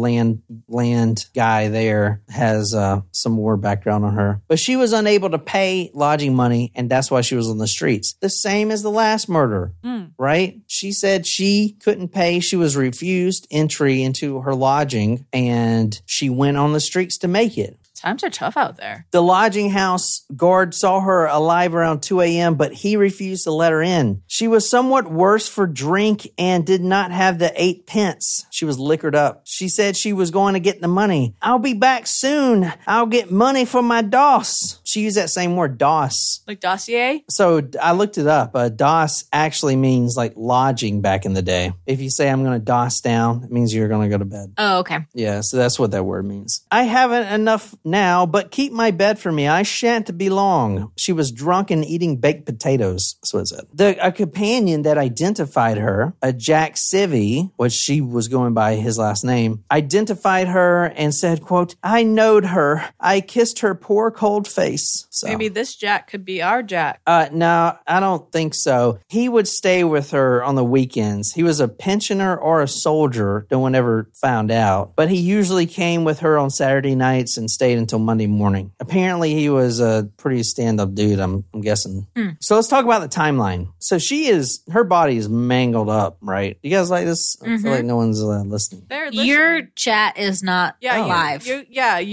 land guy there has some more background on her. But she was unable to pay lodging money, and that's why she was on the streets. The same as the last murder, right? She said she couldn't pay. She was refused entry into her lodging, and she went on the streets to make it. Times are tough out there. The lodging house guard saw her alive around 2 a.m., but he refused to let her in. She was somewhat worse for drink and did not have the 8 pence. She was liquored up. She said she was going to get the money. I'll be back soon. I'll get money for my doss. She used that same word, doss. Like dossier? So I looked it up. Doss actually means like lodging back in the day. If you say I'm going to doss down, it means you're going to go to bed. Oh, okay. Yeah, so that's what that word means. I haven't enough... now, but keep my bed for me. I shan't be long. She was drunk and eating baked potatoes. So it said. A companion that identified her, a Jack Siffey, which she was going by his last name, identified her and said, quote, I knowed her. I kissed her poor cold face. So, maybe this Jack could be our Jack. No, I don't think so. He would stay with her on the weekends. He was a pensioner or a soldier. No one ever found out. But he usually came with her on Saturday nights and stayed until Monday morning. Apparently, he was a pretty stand-up dude, I'm guessing. Mm. So let's talk about the timeline. So her body is mangled up, right? You guys like this? Mm-hmm. I feel like no one's listening. Your chat is not live. You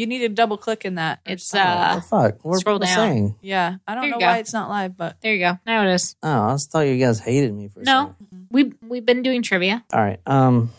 need to double-click in that. It's, scroll down. Saying? Yeah, I don't know why it's not live, but... There you go. Now it is. Oh, I just thought you guys hated me for a second. No, we've been doing trivia. All right,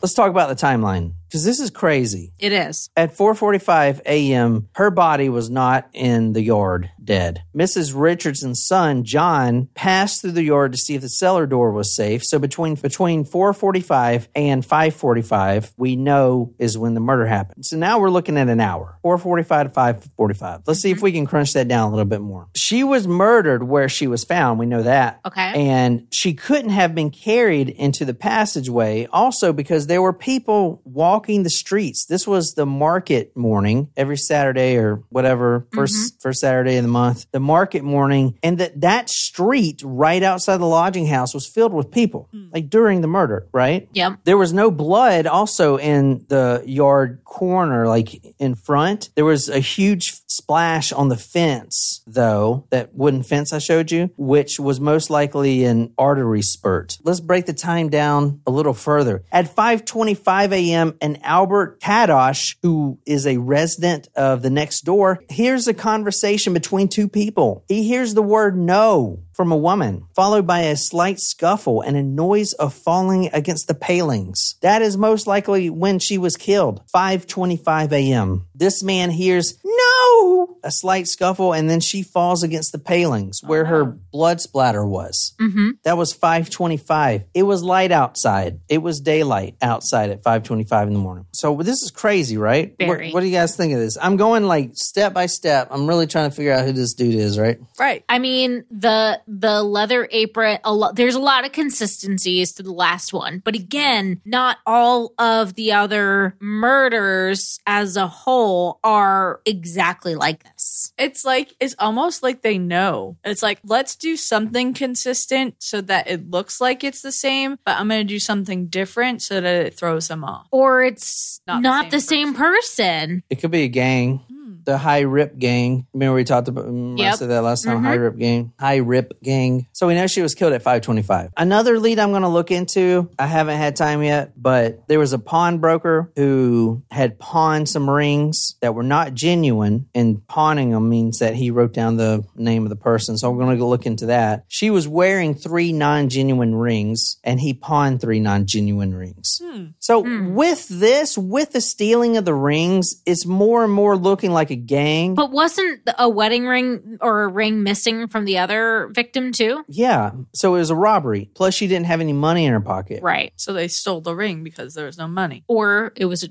let's talk about the timeline. Because this is crazy. It is. At 4:45 a.m., her body was not in the yard, dead. Mrs. Richardson's son, John, passed through the yard to see if the cellar door was safe. So between 4:45 and 5:45, we know is when the murder happened. So now we're looking at an hour, 4:45 to 5:45. Let's see if we can crunch that down a little bit more. She was murdered where she was found. We know that. Okay. And she couldn't have been carried into the passageway also because there were people walking the streets. This was the market morning every Saturday or whatever, first Saturday of the month, the market morning. And that street right outside the lodging house was filled with people, like during the murder, right? Yep. There was no blood also in the yard corner, like in front. There was a huge splash on the fence, though, that wooden fence I showed you, which was most likely an artery spurt. Let's break the time down a little further. At 5:25 a.m., an Albert Kadosh, who is a resident of the next door, hears a conversation between two people. He hears the word no from a woman, followed by a slight scuffle and a noise of falling against the palings. That is most likely when she was killed, 5:25 a.m. This man hears no, a slight scuffle, and then she falls against the palings where her blood splatter was. Mm-hmm. That was 5:25. It was light outside. It was daylight outside at 5:25 in the morning. So this is crazy, right? What do you guys think of this? I'm going like step by step. I'm really trying to figure out who this dude is, right? Right. I mean, the leather apron, there's a lot of consistencies to the last one. But again, not all of the other murders as a whole are exactly like this. It's almost like they know. It's like, let's do something consistent so that it looks like it's the same, but I'm going to do something different so that it throws them off. Or it's not the same person. It could be a gang. the High Rip Gang. Remember we talked about, I said that last time, High Rip Gang. High Rip Gang. So we know she was killed at 525. Another lead I'm going to look into, I haven't had time yet, but there was a pawnbroker who had pawned some rings that were not genuine, and pawning them means that he wrote down the name of the person. So I'm going to go look into that. She was wearing 3 non-genuine rings, and he pawned 3 non-genuine rings. With this, with the stealing of the rings, it's more and more looking like a gang. But wasn't a wedding ring or a ring missing from the other victim too? Yeah. So it was a robbery. Plus she didn't have any money in her pocket. Right. So they stole the ring because there was no money. Or it was,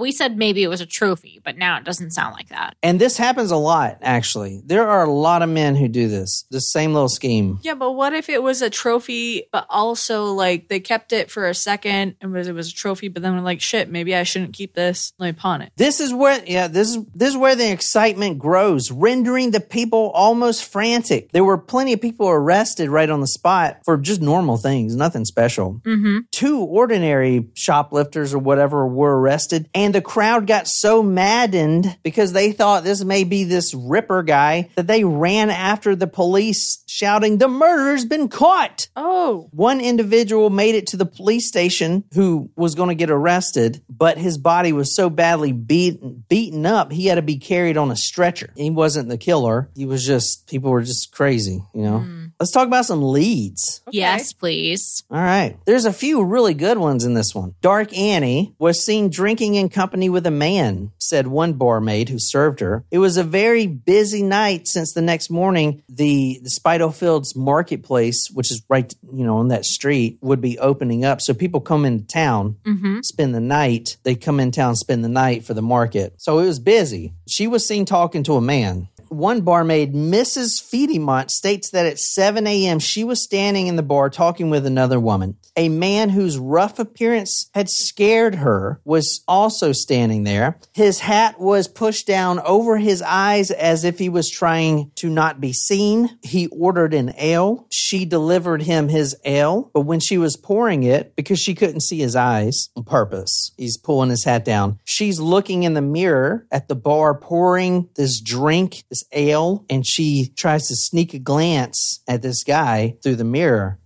we said maybe it was a trophy, but now it doesn't sound like that. And this happens a lot, actually. There are a lot of men who do this, the same little scheme. Yeah, but what if it was a trophy, but also like they kept it for a second and it was a trophy, but then we're like, shit, maybe I shouldn't keep this. Let me pawn it. This is where the excitement grows, rendering the people almost frantic. There were plenty of people arrested right on the spot for just normal things, nothing special. Mm-hmm. 2 ordinary shoplifters or whatever were arrested, and the crowd got so maddened because they thought this may be this Ripper guy that they ran after the police shouting, "The murderer's been caught!" Oh. One individual made it to the police station who was going to get arrested, but his body was so badly beaten up, he had to be carried on a stretcher. He wasn't the killer. He was just, people were just crazy, you know? Mm. Let's talk about some leads. Okay. Yes, please. All right. There's a few really good ones in this one. Dark Annie was seen drinking in company with a man, said one barmaid who served her. It was a very busy night since the next morning, the Spitalfields marketplace, which is right, on that street, would be opening up. So people come into town, spend the night. They come in town, spend the night for the market. So it was busy. She was seen talking to a man. One barmaid, Mrs. Fiedemont, states that at 7 a.m. she was standing in the bar talking with another woman. A man whose rough appearance had scared her was also standing there. His hat was pushed down over his eyes as if he was trying to not be seen. He ordered an ale. She delivered him his ale, but when she was pouring it, because she couldn't see his eyes on purpose, he's pulling his hat down. She's looking in the mirror at the bar, pouring this drink, this ale, and she tries to sneak a glance at this guy through the mirror.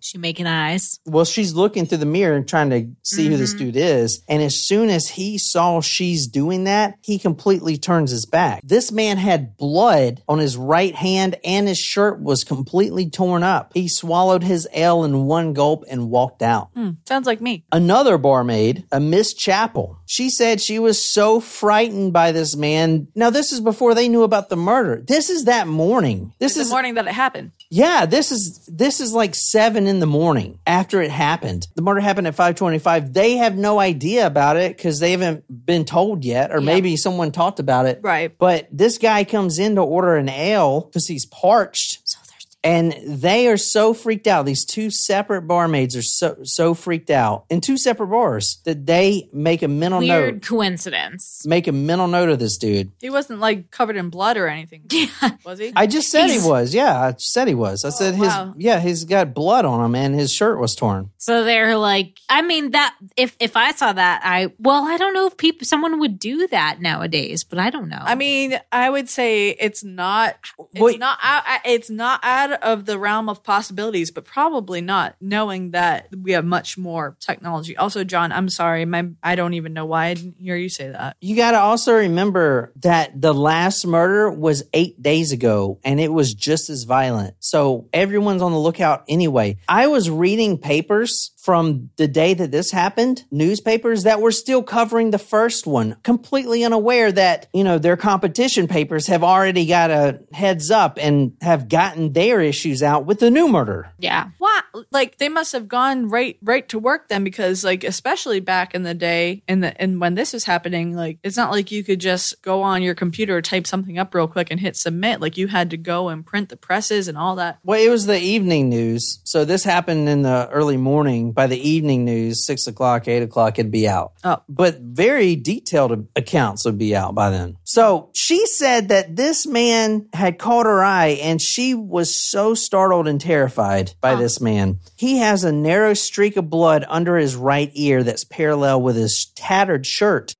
She making eyes. Well, she's looking through the mirror and trying to see who this dude is. And as soon as he saw she's doing that, he completely turns his back. This man had blood on his right hand and his shirt was completely torn up. He swallowed his ale in one gulp and walked out. Sounds like me. Another barmaid, a Miss Chapel. She said she was so frightened by this man. Now, this is before they knew about the murder. This is that morning. This is the morning that it happened. Yeah, this is like 7 in the morning after it happened. The murder happened at 5:25. They have no idea about it because they haven't been told yet, or maybe someone talked about it. Right. But this guy comes in to order an ale because he's parched. And they are so freaked out. These 2 separate barmaids are so freaked out in 2 separate bars that they make a mental note. Weird coincidence. Make a mental note of this dude. He wasn't like covered in blood or anything. Yeah. Was he? I just said he was. Yeah, I said he was. I said he's got blood on him and his shirt was torn. So they're like, I mean that if I saw that, I don't know if someone would do that nowadays, but I don't know. I mean, I would say it's not out of the realm of possibilities, but probably not, knowing that we have much more technology. Also, John, I'm sorry, I don't even know why I didn't hear you say that. You got to also remember that the last murder was 8 days ago, and it was just as violent. So everyone's on the lookout anyway. I was reading papers from the day that this happened, newspapers that were still covering the first one, completely unaware that, their competition papers have already got a heads up and have gotten their issues out with the new murder. Yeah. What? Like they must have gone right to work then, because like, especially back in the day and when this was happening, like it's not like you could just go on your computer, type something up real quick and hit submit. Like you had to go and print the presses and all that. Well, it was the evening news. So this happened in the early morning. By the evening news, 6 o'clock, 8 o'clock, it'd be out. Oh. But very detailed accounts would be out by then. So she said that this man had caught her eye and she was so startled and terrified by this man. He has a narrow streak of blood under his right ear that's parallel with his tattered shirt.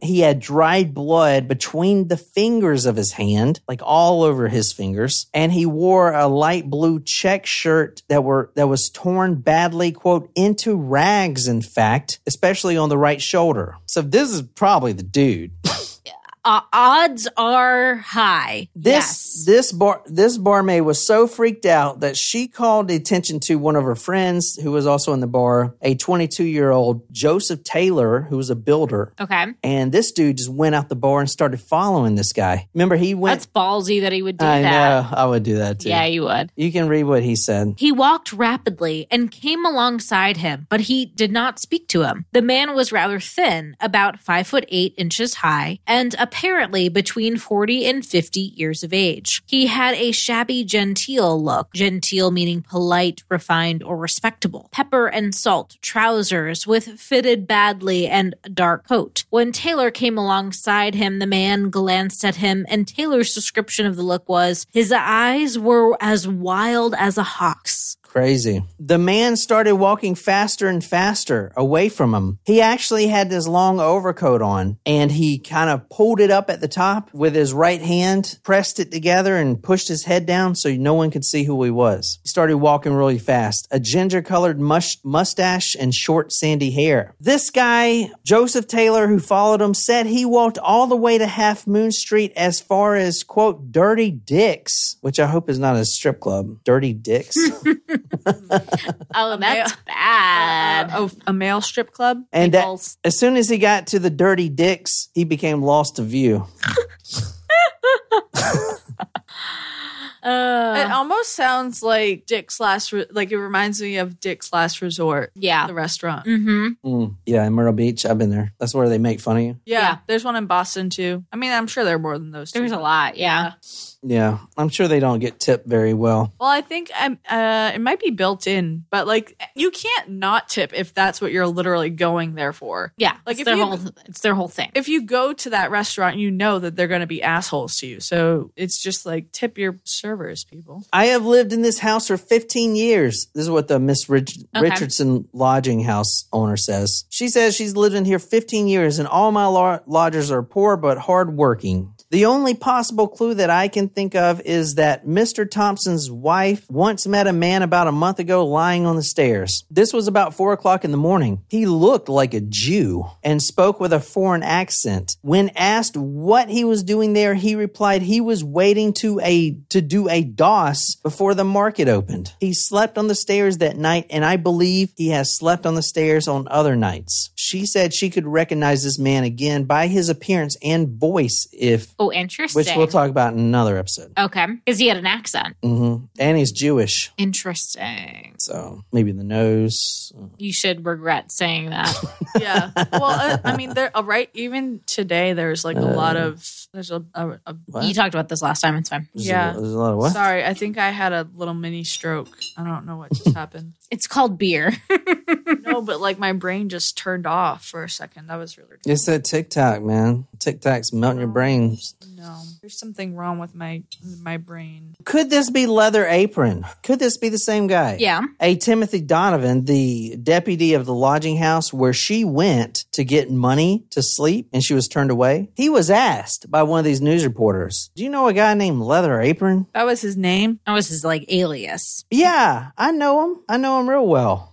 He had dried blood between the fingers of his hand, like all over his fingers. And he wore a light blue check shirt that was torn badly, quote, into rags, in fact, especially on the right shoulder. So this is probably the dude. Odds are high. This barmaid was so freaked out that she called attention to one of her friends who was also in the bar, a 22-year-old Joseph Taylor, who was a builder. Okay. And this dude just went out the bar and started following this guy. Remember, he went... That's ballsy that he would do that. I know. I would do that, too. Yeah, you would. You can read what he said. He walked rapidly and came alongside him, but he did not speak to him. The man was rather thin, about 5'8" high, and apparently between 40 and 50 years of age. He had a shabby genteel look, genteel meaning polite, refined, or respectable, pepper and salt trousers with fitted badly and a dark coat. When Taylor came alongside him, the man glanced at him, and Taylor's description of the look was, his eyes were as wild as a hawk's. Crazy. The man started walking faster and faster away from him. He actually had this long overcoat on, and he kind of pulled it up at the top with his right hand, pressed it together, and pushed his head down so no one could see who he was. He started walking really fast. A ginger-colored mustache and short sandy hair. This guy, Joseph Taylor, who followed him, said he walked all the way to Half Moon Street as far as, quote, Dirty Dicks, which I hope is not a strip club. Dirty Dicks. Oh, that's bad. A male strip club? And that, as soon as he got to the Dirty Dicks, he became lost to view. It almost sounds like Dick's Last like it reminds me of Dick's Last Resort. Yeah. The restaurant. Mm-hmm. Yeah, in Myrtle Beach. I've been there. That's where they make fun of you. Yeah. There's one in Boston, too. I mean, I'm sure there are more than those two. There's a lot, yeah. Yeah, I'm sure they don't get tipped very well. Well, I think it might be built in, but like you can't not tip if that's what you're literally going there for. Yeah, like it's their whole thing. If you go to that restaurant, you know that they're going to be assholes to you. So it's just like tip your servers, people. I have lived in this house for 15 years. This is what the Miss Richardson lodging house owner says. She says she's lived in here 15 years and all my lodgers are poor but hardworking. The only possible clue that I can think of is that Mr. Thompson's wife once met a man about a month ago lying on the stairs. This was about 4:00 in the morning. He looked like a Jew and spoke with a foreign accent. When asked what he was doing there, he replied he was waiting to do a doss before the market opened. He slept on the stairs that night, and I believe he has slept on the stairs on other nights. She said she could recognize this man again by his appearance and voice if... Oh, interesting. Which we'll talk about in another episode. Okay. Because he had an accent. Mm-hmm. And he's Jewish. Interesting. So maybe the nose. You should regret saying that. Yeah. Well, I mean, right? Even today, there's like a lot of... There's you talked about this last time. It's fine. There's a lot of what? Sorry. I think I had a little mini stroke. I don't know what just happened. It's called beer. No, but like my brain just turned off for a second. That was really ridiculous. It's that TikTok, man. TikTok's melting your brain. No, there's something wrong with my brain. Could this be Leather Apron? Could this be the same guy? Yeah. A Timothy Donovan, the deputy of the lodging house where she went to get money to sleep and she was turned away. He was asked by one of these news reporters, do you know a guy named Leather Apron? That was his name? That was his like alias. Yeah, I know him. I know him real well.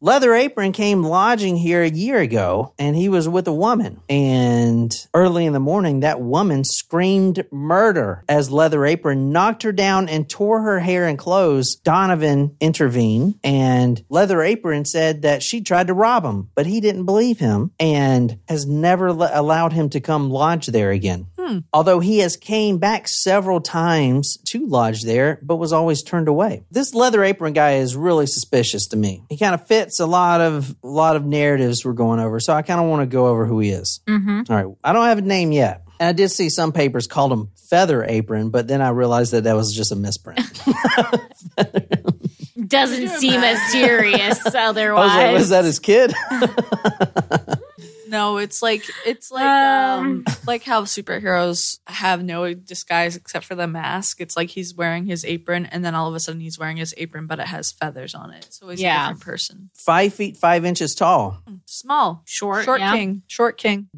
Leather Apron came lodging here a year ago and he was with a woman. And early in the morning, that woman screamed murder as Leather Apron knocked her down and tore her hair and clothes. Donovan intervened and Leather Apron said that she tried to rob him, but he didn't believe him and has never allowed him to come lodge there again. Although he has came back several times to lodge there, but was always turned away. This Leather Apron guy is really suspicious to me. He kind of fits a lot of narratives we're going over, so I kind of want to go over who he is. Mm-hmm. All right, I don't have a name yet. And I did see some papers called him Feather Apron, but then I realized that was just a misprint. Doesn't seem as serious otherwise. Was that his kid? No, it's like how superheroes have no disguise except for the mask. It's like he's wearing his apron, and then all of a sudden he's wearing his apron, but it has feathers on it. So he's a different person. 5 feet 5 inches tall. Small, short king.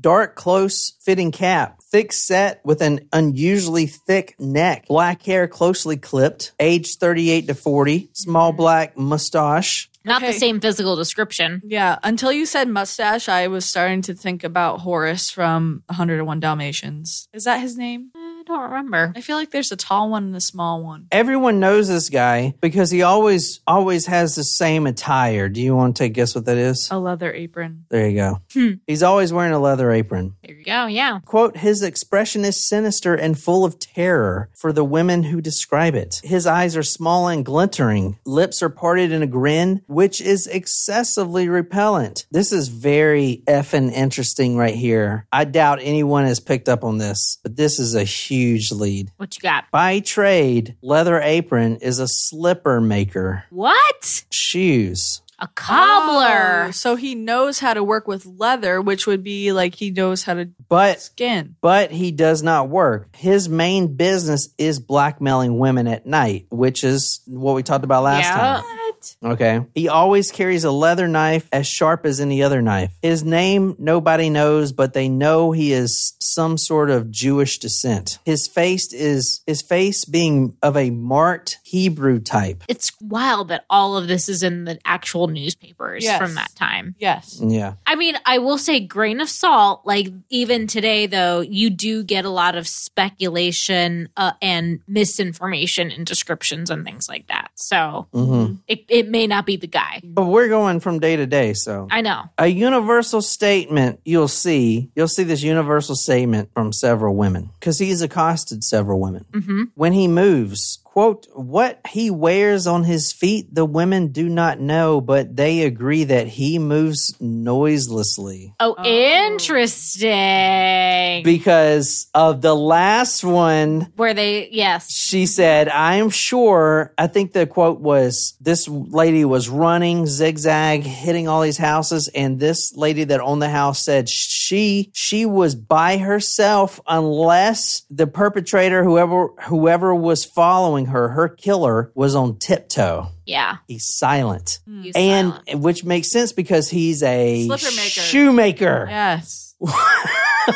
Dark, close-fitting cap. Thick set with an unusually thick neck. Black hair closely clipped. Age 38 to 40. Small black mustache. Not the same physical description. Yeah. Until you said mustache, I was starting to think about Horace from 101 Dalmatians. Is that his name? I don't remember. I feel like there's a tall one and a small one. Everyone knows this guy because he always has the same attire. Do you want to take a guess what that is? A leather apron. There you go. He's always wearing a leather apron. There you go. Yeah. Quote, his expression is sinister and full of terror for the women who describe it. His eyes are small and glittering. Lips are parted in a grin, which is excessively repellent. This is very effing interesting right here. I doubt anyone has picked up on this, but this is a huge lead. What you got? By trade, Leather Apron is a slipper maker. What? Shoes. A cobbler. Oh, so he knows how to work with leather, which would be like he knows how to skin. But he does not work. His main business is blackmailing women at night, which is what we talked about last time. Okay. He always carries a leather knife as sharp as any other knife. His name, nobody knows, but they know he is some sort of Jewish descent. His face being of a marked Hebrew type. It's wild that all of this is in the actual newspapers from that time. Yes. Yeah. I mean, I will say grain of salt, like even today, though, you do get a lot of speculation and misinformation and descriptions and things like that. So it may not be the guy. But we're going from day to day, so. I know. A universal statement you'll see. You'll see this universal statement from several women because he's accosted several women. Mm-hmm. When he moves, quote, what he wears on his feet, the women do not know, but they agree that he moves noiselessly. Oh, interesting. Because of the last one. Where they, yes. She said, I'm sure, I think the quote was, this lady was running, zigzag, hitting all these houses. And this lady that owned the house said she was by herself unless the perpetrator, whoever was following her killer was on tiptoe. Yeah. He's silent. And which makes sense because he's a shoemaker. Yes.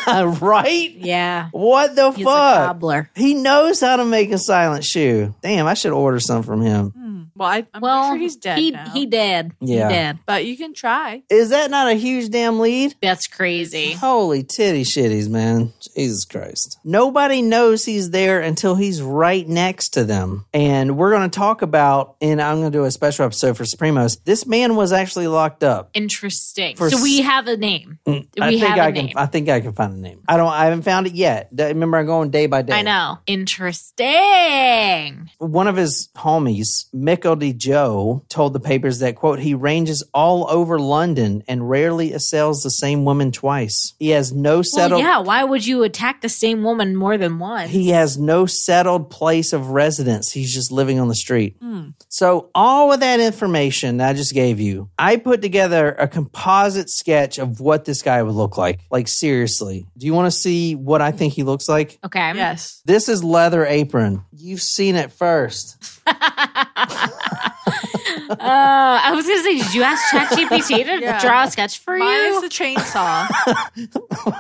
Right? Yeah. What the fuck? He's a cobbler. He knows how to make a silent shoe. Damn, I should order some from him. Well, I'm sure he's dead now. He dead. Yeah. He dead. But you can try. Is that not a huge damn lead? That's crazy. Holy titty shitties, man. Jesus Christ. Nobody knows he's there until he's right next to them. And we're going to talk about, and I'm going to do a special episode for Supremos. This man was actually locked up. Interesting. So we have a name. I think I can. I think I can find a name. I haven't found it yet. Remember, I'm going day by day. I know. Interesting. One of his homies, Mickledy Joe, told the papers that, quote, he ranges all over London and rarely assails the same woman twice. He has no settled... Well, yeah, why would you attack the same woman more than once? He has no settled place of residence. He's just living on the street. So all of that information that I just gave you, I put together a composite sketch of what this guy would look like. Like, seriously. Do you want to see what I think he looks like? Okay. Yes. This is Leather Apron. You've seen it first. I was gonna say, did you ask ChatGPT to draw a sketch for you? Minus the chainsaw.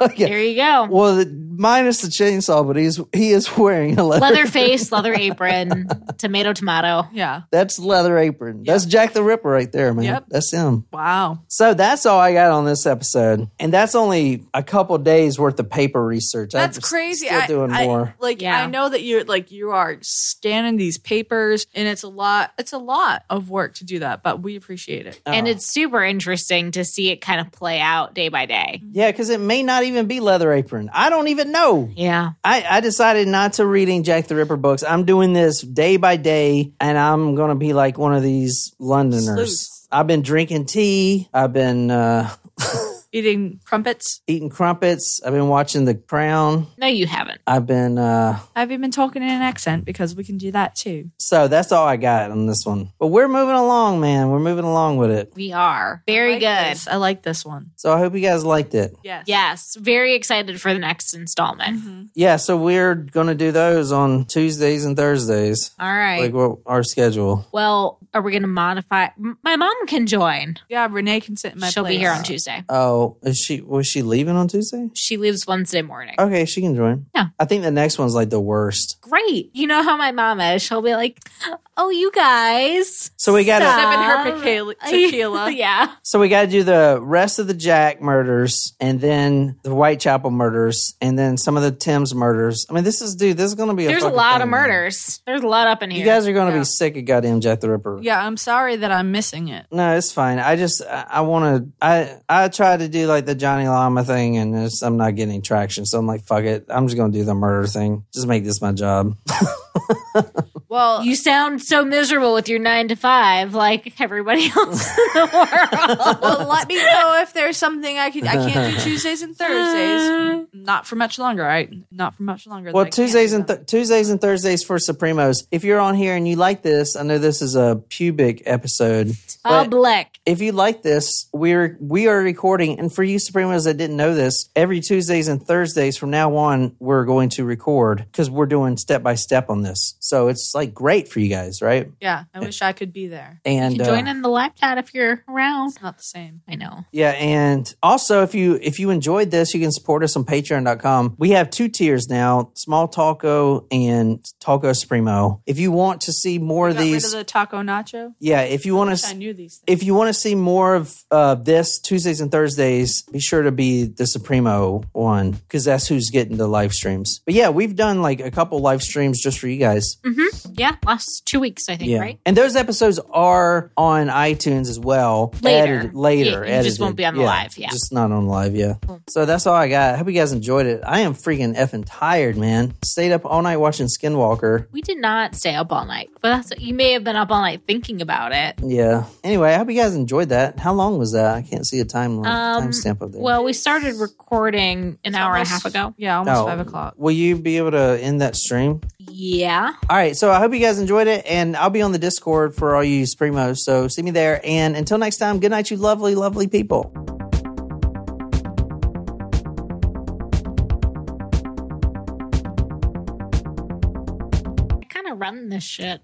Okay. There you go. Well, minus the chainsaw, but he is wearing a leather face, leather apron, tomato. Yeah, that's Leather Apron. That's Jack the Ripper right there, man. Yep, that's him. Wow. So that's all I got on this episode, and that's only a couple days worth of paper research. That's crazy. Still doing more. I know that you are scanning these papers, and it's a lot. It's a lot of work to do that, but we appreciate it. And it's super interesting to see it kind of play out day by day. Yeah, because it may not even be Leather Apron. I don't even know. Yeah. I decided not to reading Jack the Ripper books. I'm doing this day by day, and I'm going to be like one of these Londoners. Sleuth. I've been drinking tea. I've been... eating crumpets? Eating crumpets. I've been watching The Crown. No, you haven't. I've been... I've even been talking in an accent because we can do that too. So that's all I got on this one. But we're moving along, man. We're moving along with it. We are. Very good. I like this one. So I hope you guys liked it. Yes. Yes. Very excited for the next installment. Mm-hmm. Yeah, so we're going to do those on Tuesdays and Thursdays. All right. Like what our schedule. Well, are we going to modify? My mom can join. Yeah, Renee can sit in my place. She'll be here on Tuesday. Oh, was she leaving on Tuesday? She leaves Wednesday morning. Okay, she can join. Yeah. I think the next one's like the worst. Great. You know how my mom is. She'll be like, oh, you guys. So we got to sip in her tequila. Yeah. So we got to do the rest of the Jack murders and then the Whitechapel murders and then some of the Thames murders. I mean, this is going to be There's a lot of murders. There's a lot up in here. You guys are going to be sick of goddamn Jack the Ripper. Yeah, I'm sorry that I'm missing it. No, it's fine. I try to do like the Johnny Llama thing and I'm not getting traction. So I'm like, fuck it. I'm just going to do the murder thing. Just make this my job. Well, you sound so miserable with your 9 to 5, like everybody else in the world. Well, let me know if there's something I can't do Tuesdays and Thursdays. Not for much longer, right? Not for much longer. Well, Tuesdays and Thursdays for Supremos. If you're on here and you like this, I know this is a pubic episode. Public. If you like this, we are recording. And for you Supremos that didn't know this, every Tuesdays and Thursdays from now on, we're going to record because we're doing step by step on this. So it's like great for you guys, right? Yeah, I wish I could be there. And you can join in the live chat if you're around. It's not the same. I know. Yeah, and also if you enjoyed this, you can support us on patreon.com. We have 2 tiers now, Small Taco and Taco Supremo. If you want to see more of these, rid of the Taco Nacho? Yeah, if you want to I knew these things. If you want to see more of this Tuesdays and Thursdays, be sure to be the Supremo one because that's who's getting the live streams. But yeah, we've done like a couple live streams just for you guys. Mm-hmm. Yeah, last 2 weeks, I think, right? And those episodes are on iTunes as well. Later. It just won't be on the live, Just not on live, So that's all I got. I hope you guys enjoyed it. I am freaking effing tired, man. Stayed up all night watching Skinwalker. We did not stay up all night, but you may have been up all night thinking about it. Yeah. Anyway, I hope you guys enjoyed that. How long was that? I can't see a timestamp up there. Well, we started recording an hour and a half ago. Yeah, almost 5 o'clock. Will you be able to end that stream? Yeah. All right. So I hope you guys enjoyed it. And I'll be on the Discord for all you Supremos. So see me there. And until next time, good night, you lovely, lovely people. I kind of run this shit.